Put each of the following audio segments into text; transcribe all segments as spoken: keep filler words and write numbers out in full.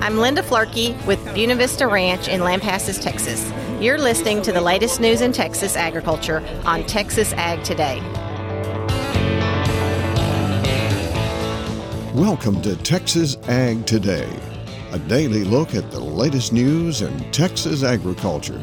I'm Linda Flerke with Buena Vista Ranch in Lampasas, Texas. You're listening to the latest news in Texas agriculture on Texas Ag Today. Welcome to Texas Ag Today, a daily look at the latest news in Texas agriculture.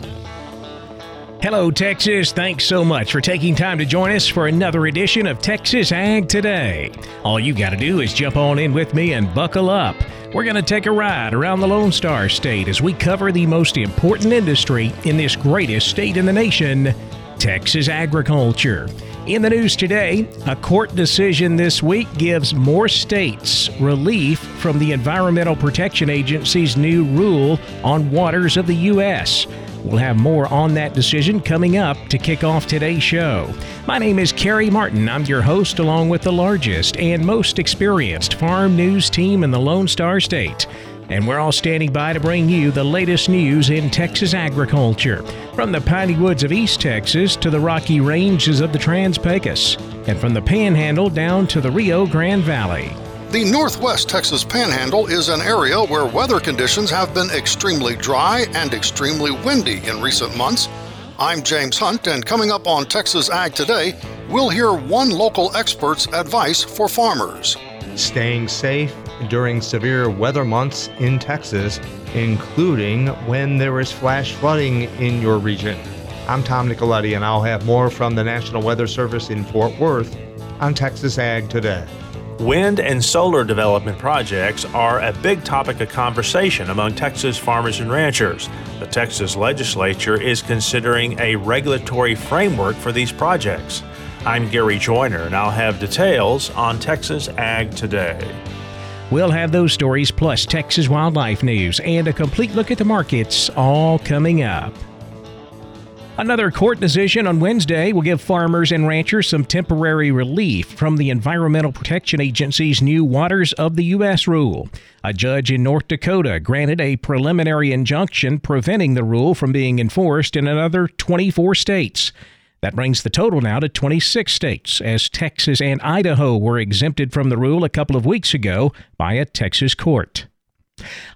Hello, Texas. Thanks so much for taking time to join us for another edition of Texas Ag Today. All you got to do is jump on in with me and buckle up. We're going to take a ride around the Lone Star State as we cover the most important industry in this greatest state in the nation, Texas agriculture. In the news today, a court decision this week gives more states relief from the Environmental Protection Agency's new rule on Waters of the U S We'll have more on that decision coming up to kick off today's show. My name is Kerry Martin. I'm your host along with the largest and most experienced farm news team in the Lone Star State. And we're all standing by to bring you the latest news in Texas agriculture, from the piney woods of East Texas to the rocky ranges of the Trans-Pecos, and from the Panhandle down to the Rio Grande Valley. The Northwest Texas Panhandle is an area where weather conditions have been extremely dry and extremely windy in recent months. I'm James Hunt, and coming up on Texas Ag Today, we'll hear one local expert's advice for farmers. Staying safe during severe weather months in Texas, including when there is flash flooding in your region. I'm Tom Nicoletti, and I'll have more from the National Weather Service in Fort Worth on Texas Ag Today. Wind and solar development projects are a big topic of conversation among Texas farmers and ranchers. The Texas legislature is considering a regulatory framework for these projects. I'm Gary Joyner, and I'll have details on Texas Ag Today. We'll have those stories plus Texas wildlife news and a complete look at the markets all coming up. Another court decision on Wednesday will give farmers and ranchers some temporary relief from the Environmental Protection Agency's new Waters of the U S rule. A judge in North Dakota granted a preliminary injunction preventing the rule from being enforced in another twenty-four states. That brings the total now to twenty-six states, as Texas and Idaho were exempted from the rule a couple of weeks ago by a Texas court.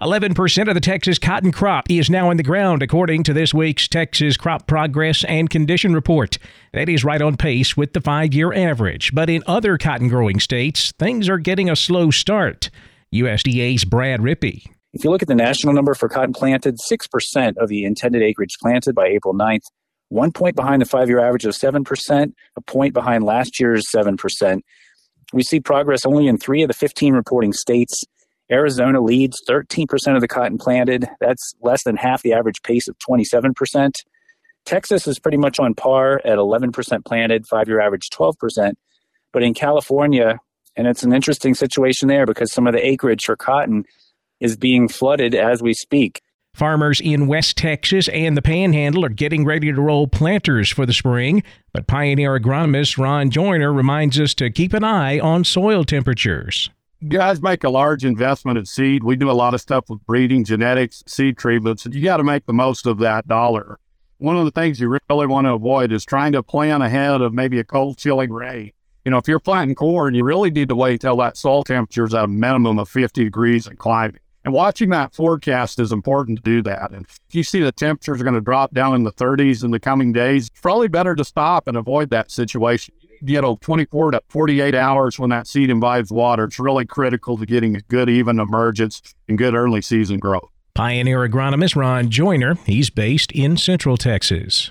eleven percent of the Texas cotton crop is now in the ground, according to this week's Texas Crop Progress and Condition Report. That is right on pace with the five-year average. But in other cotton-growing states, things are getting a slow start. U S D A's Brad Rippey. If you look at the national number for cotton planted, six percent of the intended acreage planted by April ninth. One point behind the five-year average of seven percent, a point behind last year's seven percent. We see progress only in three of the fifteen reporting states. Arizona leads thirteen percent of the cotton planted. That's less than half the average pace of twenty-seven percent. Texas is pretty much on par at eleven percent planted, five-year average twelve percent. But in California, and it's an interesting situation there because some of the acreage for cotton is being flooded as we speak. Farmers in West Texas and the Panhandle are getting ready to roll planters for the spring, but pioneer agronomist Ron Joyner reminds us to keep an eye on soil temperatures. Guys make a large investment in seed. We do a lot of stuff with breeding, genetics, seed treatments, and you got to make the most of that dollar. One of the things you really want to avoid is trying to plan ahead of maybe a cold, chilling ray. You know, if you're planting corn, you really need to wait till that soil temperature is at a minimum of fifty degrees and climbing. And watching that forecast is important to do that. And if you see the temperatures are going to drop down in the thirties in the coming days, it's probably better to stop and avoid that situation. You know, twenty-four to forty-eight hours when that seed imbibes water, it's really critical to getting a good even emergence and good early season growth. Pioneer agronomist Ron Joyner, he's based in Central Texas.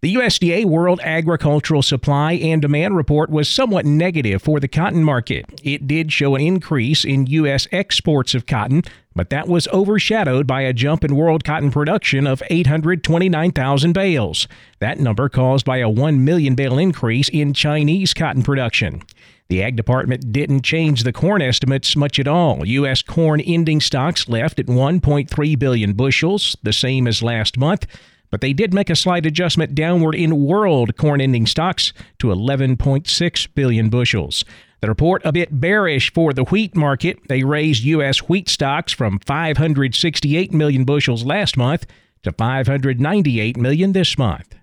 The U S D A World Agricultural Supply and Demand Report was somewhat negative for the cotton market. It did show an increase in U S exports of cotton, but that was overshadowed by a jump in world cotton production of eight hundred twenty-nine thousand bales. That number caused by a one million bale increase in Chinese cotton production. The Ag Department didn't change the corn estimates much at all. U S corn ending stocks left at one point three billion bushels, the same as last month. But they did make a slight adjustment downward in world corn ending stocks to eleven point six billion bushels. The report a bit bearish for the wheat market. They raised U S wheat stocks from five hundred sixty-eight million bushels last month to five hundred ninety-eight million this month.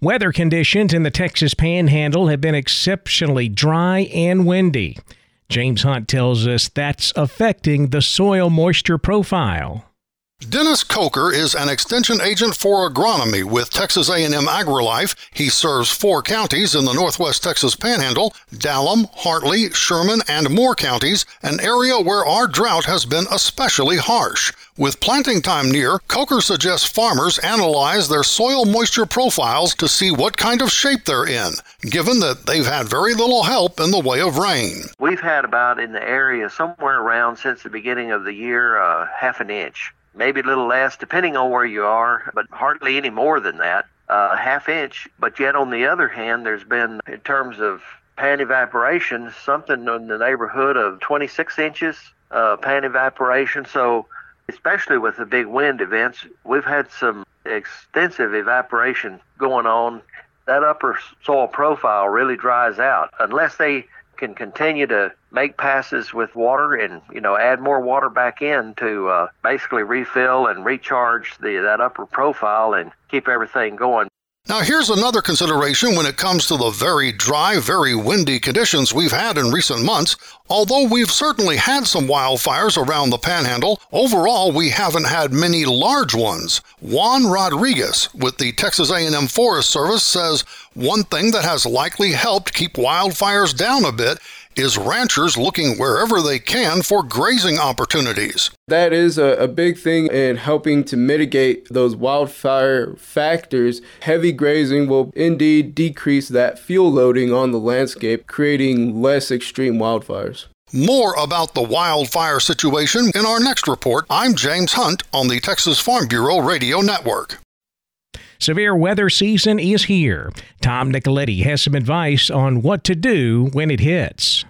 Weather conditions in the Texas Panhandle have been exceptionally dry and windy. James Hunt tells us that's affecting the soil moisture profile. Dennis Coker is an extension agent for agronomy with Texas A and M AgriLife. He serves four counties in the Northwest Texas Panhandle, Dallam, Hartley, Sherman, and Moore counties, an area where our drought has been especially harsh. With planting time near, Coker suggests farmers analyze their soil moisture profiles to see what kind of shape they're in, given that they've had very little help in the way of rain. We've had about in the area somewhere around since the beginning of the year uh, half an inch. Maybe a little less, depending on where you are, but hardly any more than that, a uh, half inch. But yet, on the other hand, there's been, in terms of pan evaporation, something in the neighborhood of twenty-six inches uh, pan evaporation. So, especially with the big wind events, we've had some extensive evaporation going on. That upper soil profile really dries out unless they can continue to make passes with water and, you know, add more water back in to uh, basically refill and recharge the that upper profile and keep everything going. Now, here's another consideration when it comes to the very dry, very windy conditions we've had in recent months. Although we've certainly had some wildfires around the Panhandle, overall we haven't had many large ones. Juan Rodriguez with the Texas A and M Forest Service says one thing that has likely helped keep wildfires down a bit is ranchers looking wherever they can for grazing opportunities. That is a, a big thing in helping to mitigate those wildfire factors. Heavy grazing will indeed decrease that fuel loading on the landscape, creating less extreme wildfires. More about the wildfire situation in our next report. I'm James Hunt on the Texas Farm Bureau Radio Network. Severe weather season is here. Tom Nicoletti has some advice on what to do when it hits.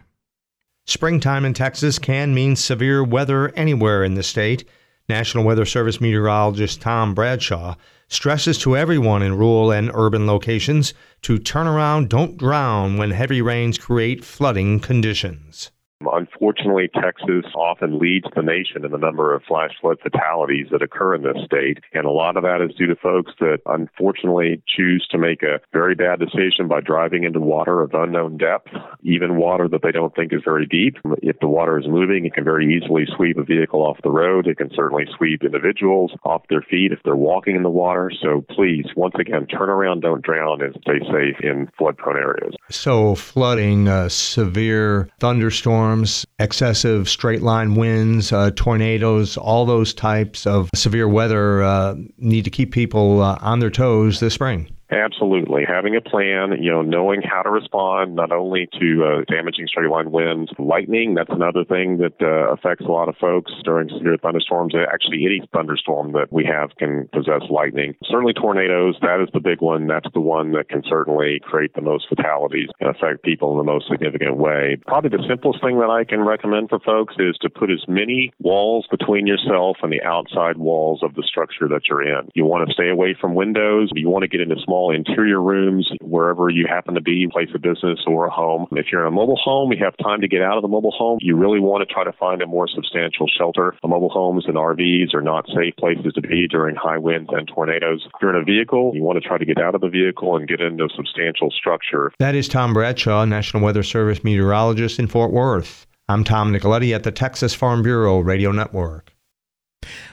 Springtime in Texas can mean severe weather anywhere in the state. National Weather Service meteorologist Tom Bradshaw stresses to everyone in rural and urban locations to turn around, don't drown when heavy rains create flooding conditions. Unfortunately, Texas often leads the nation in the number of flash flood fatalities that occur in this state, and a lot of that is due to folks that unfortunately choose to make a very bad decision by driving into water of unknown depth, even water that they don't think is very deep. If the water is moving, it can very easily sweep a vehicle off the road. It can certainly sweep individuals off their feet if they're walking in the water. So please, once again, turn around, don't drown, and stay safe in flood-prone areas. So flooding, uh, severe thunderstorms, excessive straight-line winds, uh, tornadoes, all those types of severe weather uh, need to keep people uh, on their toes this spring. Absolutely. Having a plan, you know, knowing how to respond, not only to uh, damaging straight-line winds, lightning, that's another thing that uh, affects a lot of folks during severe thunderstorms. Actually, any thunderstorm that we have can possess lightning. Certainly tornadoes, that is the big one. That's the one that can certainly create the most fatalities and affect people in the most significant way. Probably the simplest thing that I can recommend for folks is to put as many walls between yourself and the outside walls of the structure that you're in. You want to stay away from windows. You want to get into small interior rooms, wherever you happen to be, place of business or a home. If you're in a mobile home, you have time to get out of the mobile home. You really want to try to find a more substantial shelter. Mobile homes and R Vs are not safe places to be during high winds and tornadoes. If you're in a vehicle, you want to try to get out of the vehicle and get into a substantial structure. That is Tom Bradshaw, National Weather Service meteorologist in Fort Worth. I'm Tom Nicoletti at the Texas Farm Bureau Radio Network.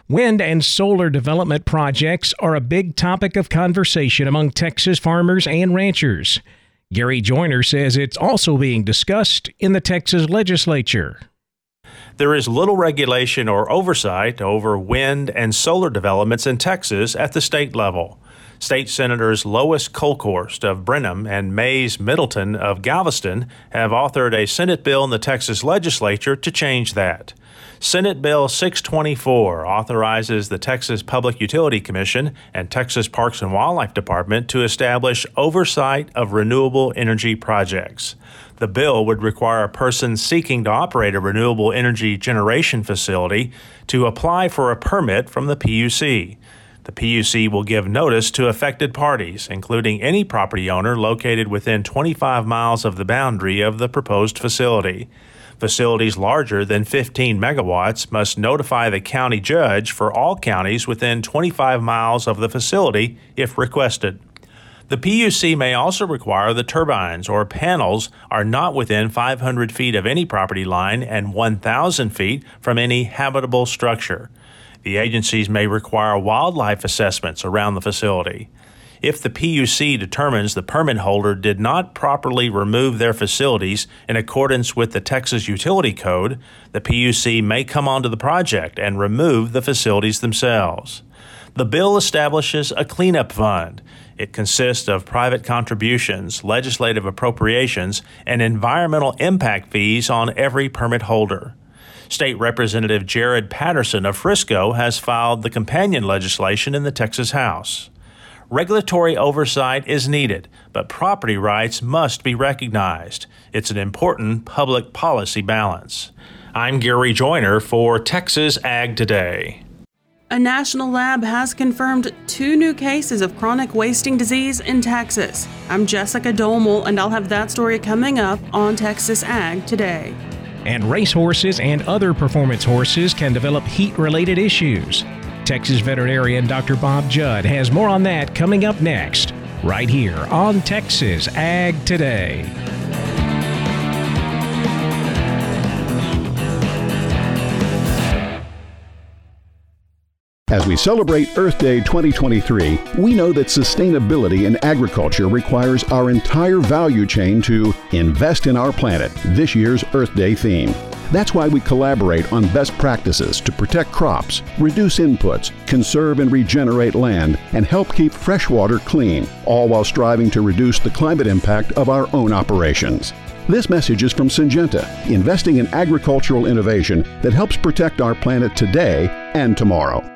Wind and solar development projects are a big topic of conversation among Texas farmers and ranchers. Gary Joyner says it's also being discussed in the Texas legislature. There is little regulation or oversight over wind and solar developments in Texas at the state level. State Senators Lois Kolkhorst of Brenham and Mays Middleton of Galveston have authored a Senate bill in the Texas legislature to change that. Senate Bill six twenty-four authorizes the Texas Public Utility Commission and Texas Parks and Wildlife Department to establish oversight of renewable energy projects. The bill would require a person seeking to operate a renewable energy generation facility to apply for a permit from the P U C. The P U C will give notice to affected parties, including any property owner located within twenty-five miles of the boundary of the proposed facility. Facilities larger than fifteen megawatts must notify the county judge for all counties within twenty-five miles of the facility if requested. The P U C may also require the turbines or panels are not within five hundred feet of any property line and one thousand feet from any habitable structure. The agencies may require wildlife assessments around the facility. If the P U C determines the permit holder did not properly remove their facilities in accordance with the Texas Utility Code, the P U C may come onto the project and remove the facilities themselves. The bill establishes a cleanup fund. It consists of private contributions, legislative appropriations, and environmental impact fees on every permit holder. State Representative Jared Patterson of Frisco has filed the companion legislation in the Texas House. Regulatory oversight is needed, but property rights must be recognized. It's an important public policy balance. I'm Gary Joyner for Texas Ag Today. A national lab has confirmed two new cases of chronic wasting disease in Texas. I'm Jessica Dolmel, and I'll have that story coming up on Texas Ag Today. And racehorses and other performance horses can develop heat-related issues. Texas veterinarian Doctor Bob Judd has more on that coming up next, right here on Texas Ag Today. As we celebrate Earth Day twenty twenty-three, we know that sustainability in agriculture requires our entire value chain to invest in our planet, this year's Earth Day theme. That's why we collaborate on best practices to protect crops, reduce inputs, conserve and regenerate land, and help keep fresh water clean, all while striving to reduce the climate impact of our own operations. This message is from Syngenta, investing in agricultural innovation that helps protect our planet today and tomorrow.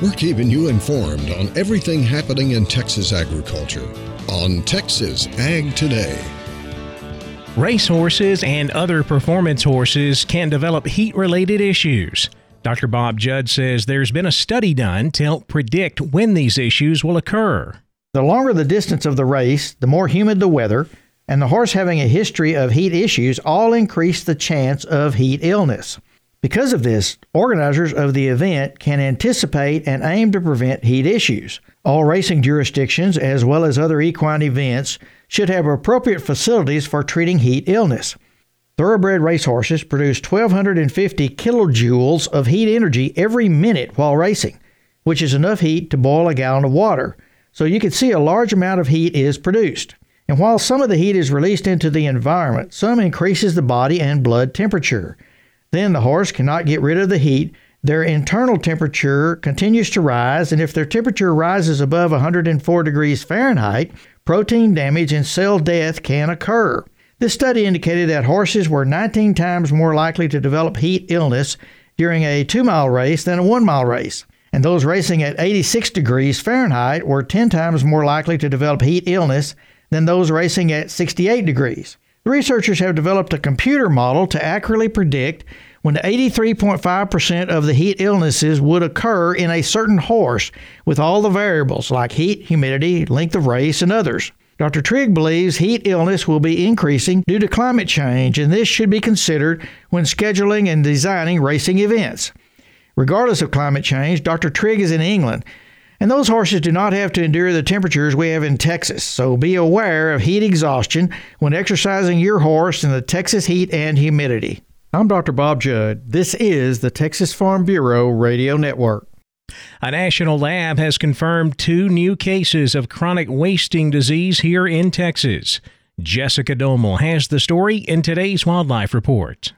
We're keeping you informed on everything happening in Texas agriculture on Texas Ag Today. Racehorses and other performance horses can develop heat-related issues. Doctor Bob Judd says there's been a study done to help predict when these issues will occur. The longer the distance of the race, the more humid the weather, and the horse having a history of heat issues all increase the chance of heat illness. Because of this, organizers of the event can anticipate and aim to prevent heat issues. All racing jurisdictions, as well as other equine events, should have appropriate facilities for treating heat illness. Thoroughbred racehorses produce one thousand two hundred fifty kilojoules of heat energy every minute while racing, which is enough heat to boil a gallon of water. So you can see a large amount of heat is produced. And while some of the heat is released into the environment, some increases the body and blood temperature. Then the horse cannot get rid of the heat. Their internal temperature continues to rise, and if their temperature rises above one hundred four degrees Fahrenheit, protein damage and cell death can occur. This study indicated that horses were nineteen times more likely to develop heat illness during a two-mile race than a one-mile race. And those racing at eighty-six degrees Fahrenheit were ten times more likely to develop heat illness than those racing at sixty-eight degrees. Researchers have developed a computer model to accurately predict when eighty-three point five percent of the heat illnesses would occur in a certain horse, with all the variables like heat, humidity, length of race, and others. Doctor Trigg believes heat illness will be increasing due to climate change, and this should be considered when scheduling and designing racing events. Regardless of climate change, Doctor Trigg is in England, and those horses do not have to endure the temperatures we have in Texas, so be aware of heat exhaustion when exercising your horse in the Texas heat and humidity. I'm Doctor Bob Judd. This is the Texas Farm Bureau Radio Network. A national lab has confirmed two new cases of chronic wasting disease here in Texas. Jessica Dolmel has the story in today's Wildlife Report.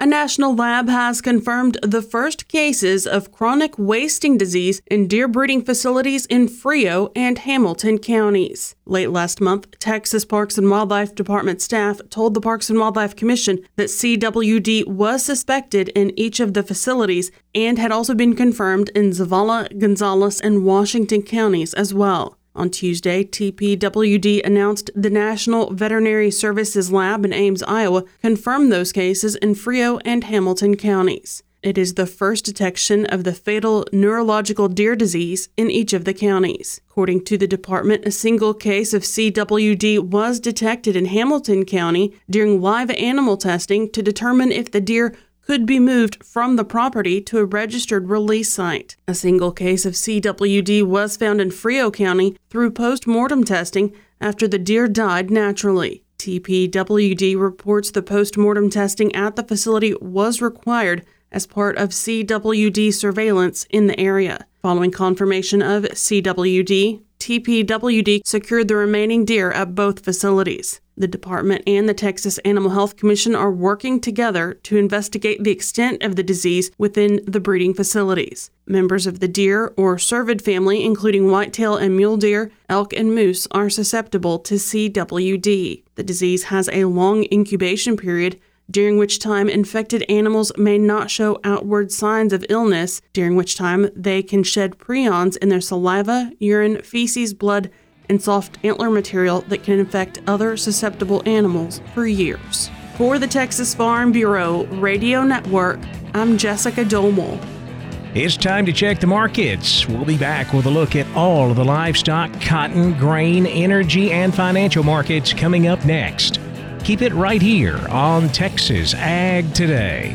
A national lab has confirmed the first cases of chronic wasting disease in deer breeding facilities in Frio and Hamilton counties. Late last month, Texas Parks and Wildlife Department staff told the Parks and Wildlife Commission that C W D was suspected in each of the facilities and had also been confirmed in Zavala, Gonzales, and Washington counties as well. On Tuesday, T P W D announced the National Veterinary Services Lab in Ames, Iowa, confirmed those cases in Frio and Hamilton counties. It is the first detection of the fatal neurological deer disease in each of the counties. According to the department, a single case of C W D was detected in Hamilton County during live animal testing to determine if the deer could be moved from the property to a registered release site. A single case of C W D was found in Frio County through post-mortem testing after the deer died naturally. T P W D reports the post-mortem testing at the facility was required as part of C W D surveillance in the area. Following confirmation of C W D, T P W D secured the remaining deer at both facilities. The department and the Texas Animal Health Commission are working together to investigate the extent of the disease within the breeding facilities. Members of the deer or cervid family, including whitetail and mule deer, elk and moose, are susceptible to C W D. The disease has a long incubation period, during which time infected animals may not show outward signs of illness, during which time they can shed prions in their saliva, urine, feces, blood, and soft antler material that can infect other susceptible animals for years. For the Texas Farm Bureau Radio Network, I'm Jessica Dolmel. It's time to check the markets. We'll be back with a look at all of the livestock, cotton, grain, energy, and financial markets coming up next. Keep it right here on Texas Ag Today.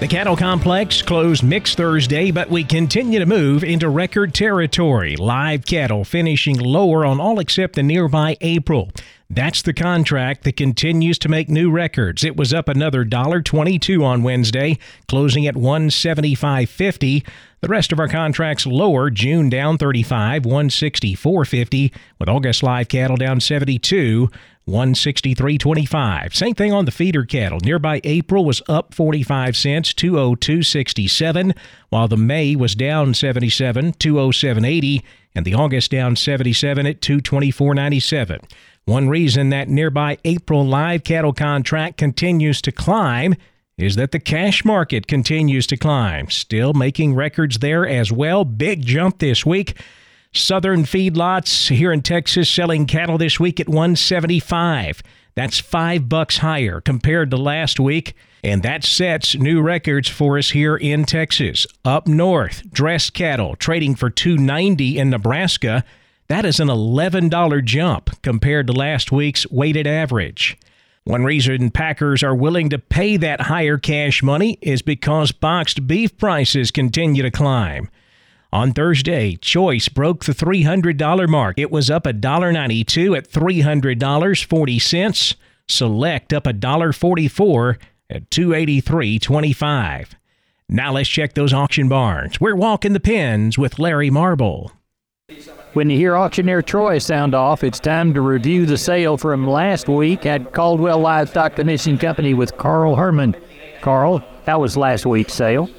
The cattle complex closed mixed Thursday, but we continue to move into record territory. Live cattle finishing lower on all except the nearby April. That's the contract that continues to make new records. It was up another one dollar twenty-two on Wednesday, closing at one seventy-five fifty. The rest of our contracts lower. June down thirty-five, one sixty-four fifty, with August live cattle down seventy-two, one sixty-three twenty-five. Same thing on the feeder cattle. Nearby April was up forty-five cents, two oh two sixty-seven, while the May was down seventy-seven, two oh seven eighty, and the August down seventy-seven at two twenty-four ninety-seven. One reason that nearby April live cattle contract continues to climb is that the cash market continues to climb, still making records there as well. Big jump this week. Southern feedlots here in Texas selling cattle this week at one seventy-five. That's five bucks higher compared to last week, and that sets new records for us here in Texas. Up north, dressed cattle trading for two ninety in Nebraska. That is an eleven dollars jump compared to last week's weighted average. One reason packers are willing to pay that higher cash money is because boxed beef prices continue to climb. On Thursday, choice broke the three hundred dollars mark. It was up one ninety-two at three hundred dollars and forty cents. Select up one forty-four at two eighty-three twenty-five. Now let's check those auction barns. We're walking the pens with Larry Marble. When you hear auctioneer Troy sound off, it's time to review the sale from last week at Caldwell Livestock Commission Company with Carl Herman. Carl, that was last week's sale.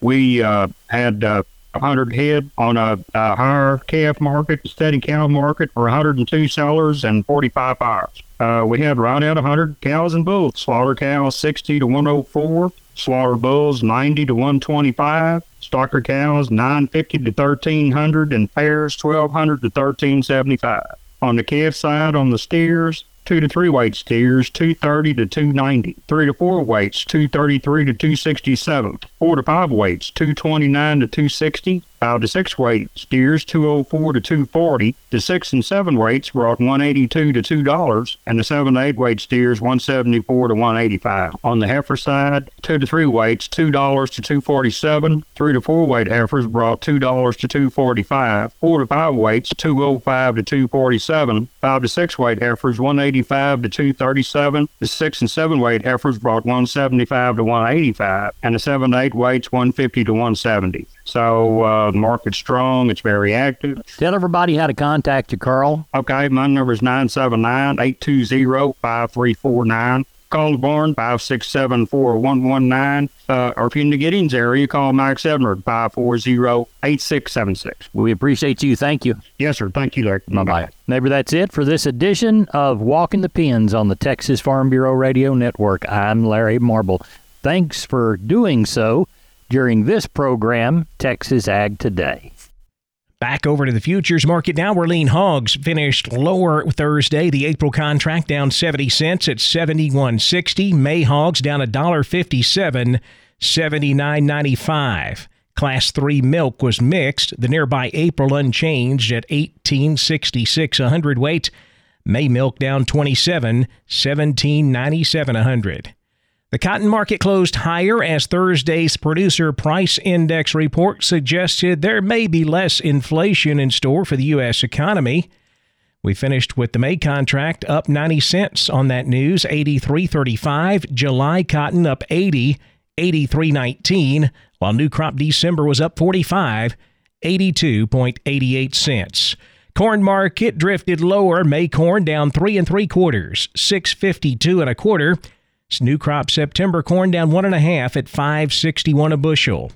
We uh, had uh, one hundred head on a, a higher calf market, steady cow market, for one hundred two sellers and forty-five buyers. Uh, we had right at one hundred cows and bulls. Slaughter cows sixty to one oh four, slaughter bulls ninety to one twenty-five, stocker cows nine fifty to thirteen hundred, and pairs twelve hundred to thirteen seventy-five. On the calf side, on the steers, two to three weight steers two thirty to two ninety, three to four weights two thirty-three to two sixty-seven, four to five weights two twenty-nine to two sixty, while the six weight steers two oh four to two forty. The six and seven weights were at one eighty-two to two dollars, and the seven and eight weight steers one seventy-four to one eighty-five. On the heifer side, two to three weights two dollars to two forty-seven. Three to four weight heifers brought two dollars to two forty-five. Four to five weights two oh five to two forty-seven. Five to six weight heifers one eighty-five to two thirty-seven. The six and seven weight heifers brought one seventy-five to one eighty-five, and the seven and eight weights one fifty to one seventy. So uh, the market's strong. It's very active. Tell everybody how to contact you, Carl. Okay, my number is nine seven nine, eight two zero, five three four nine. Call the barn, five six seven, four one one nine. Uh, or if you're in the Giddings area, call Mike Sedler, five four zero, eight six seven six. We appreciate you. Thank you. Yes, sir. Thank you, Larry. Bye-bye. Neighbor, that's it for this edition of Walking the Pens on the Texas Farm Bureau Radio Network. I'm Larry Marble. Thanks for doing so during this program, Texas Ag Today. Back over to the futures market now, where lean hogs finished lower Thursday. The April contract down seventy cents at seventy-one sixty. May hogs down one fifty-seven, seventy-nine ninety-five. Class three milk was mixed. The nearby April unchanged at eighteen sixty-six a hundredweight. May milk down twenty-seven, seventeen ninety-seven a hundred. The cotton market closed higher as Thursday's producer price index report suggested there may be less inflation in store for the U S economy. We finished with the May contract up ninety cents on that news, eighty-three thirty-five. July cotton up eighty, eighty-three nineteen, while new crop December was up forty-five, eighty-two eighty-eight cents. Corn market drifted lower. May corn down three and three quarters, six fifty-two and a quarter. New crop September corn down one and a half at five sixty-one a bushel.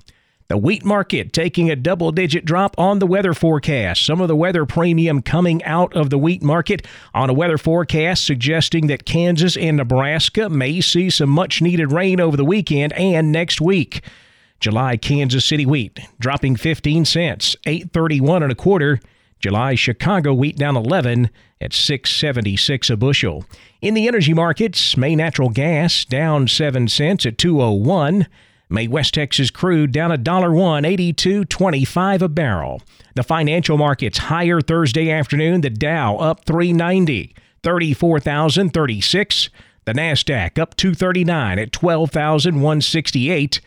The wheat market taking a double-digit drop on the weather forecast. Some of the weather premium coming out of the wheat market on a weather forecast suggesting that Kansas and Nebraska may see some much-needed rain over the weekend and next week. July Kansas City wheat dropping fifteen cents, eight thirty-one and a quarter. July Chicago wheat down eleven at six seventy-six a bushel. In the energy markets, May natural gas down seven cents at two oh one. May West Texas crude down one dollar and one cent, eighty-two twenty-five a barrel. The financial markets higher Thursday afternoon. The Dow up three ninety, thirty-four thousand thirty-six. The Nasdaq up two thirty-nine at twelve thousand one sixty-eight.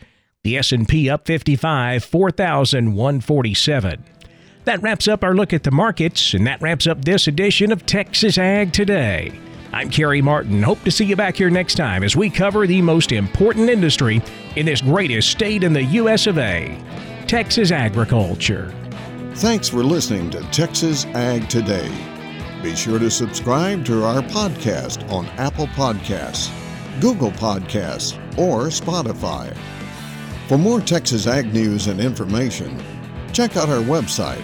The S and P up fifty-five, four thousand one forty-seven. That wraps up our look at the markets, and that wraps up this edition of Texas Ag Today. I'm Kerry Martin. Hope to see you back here next time as we cover the most important industry in this greatest state in the U S of A, Texas agriculture. Thanks for listening to Texas Ag Today. Be sure to subscribe to our podcast on Apple Podcasts, Google Podcasts, or Spotify. For more Texas Ag news and information, check out our website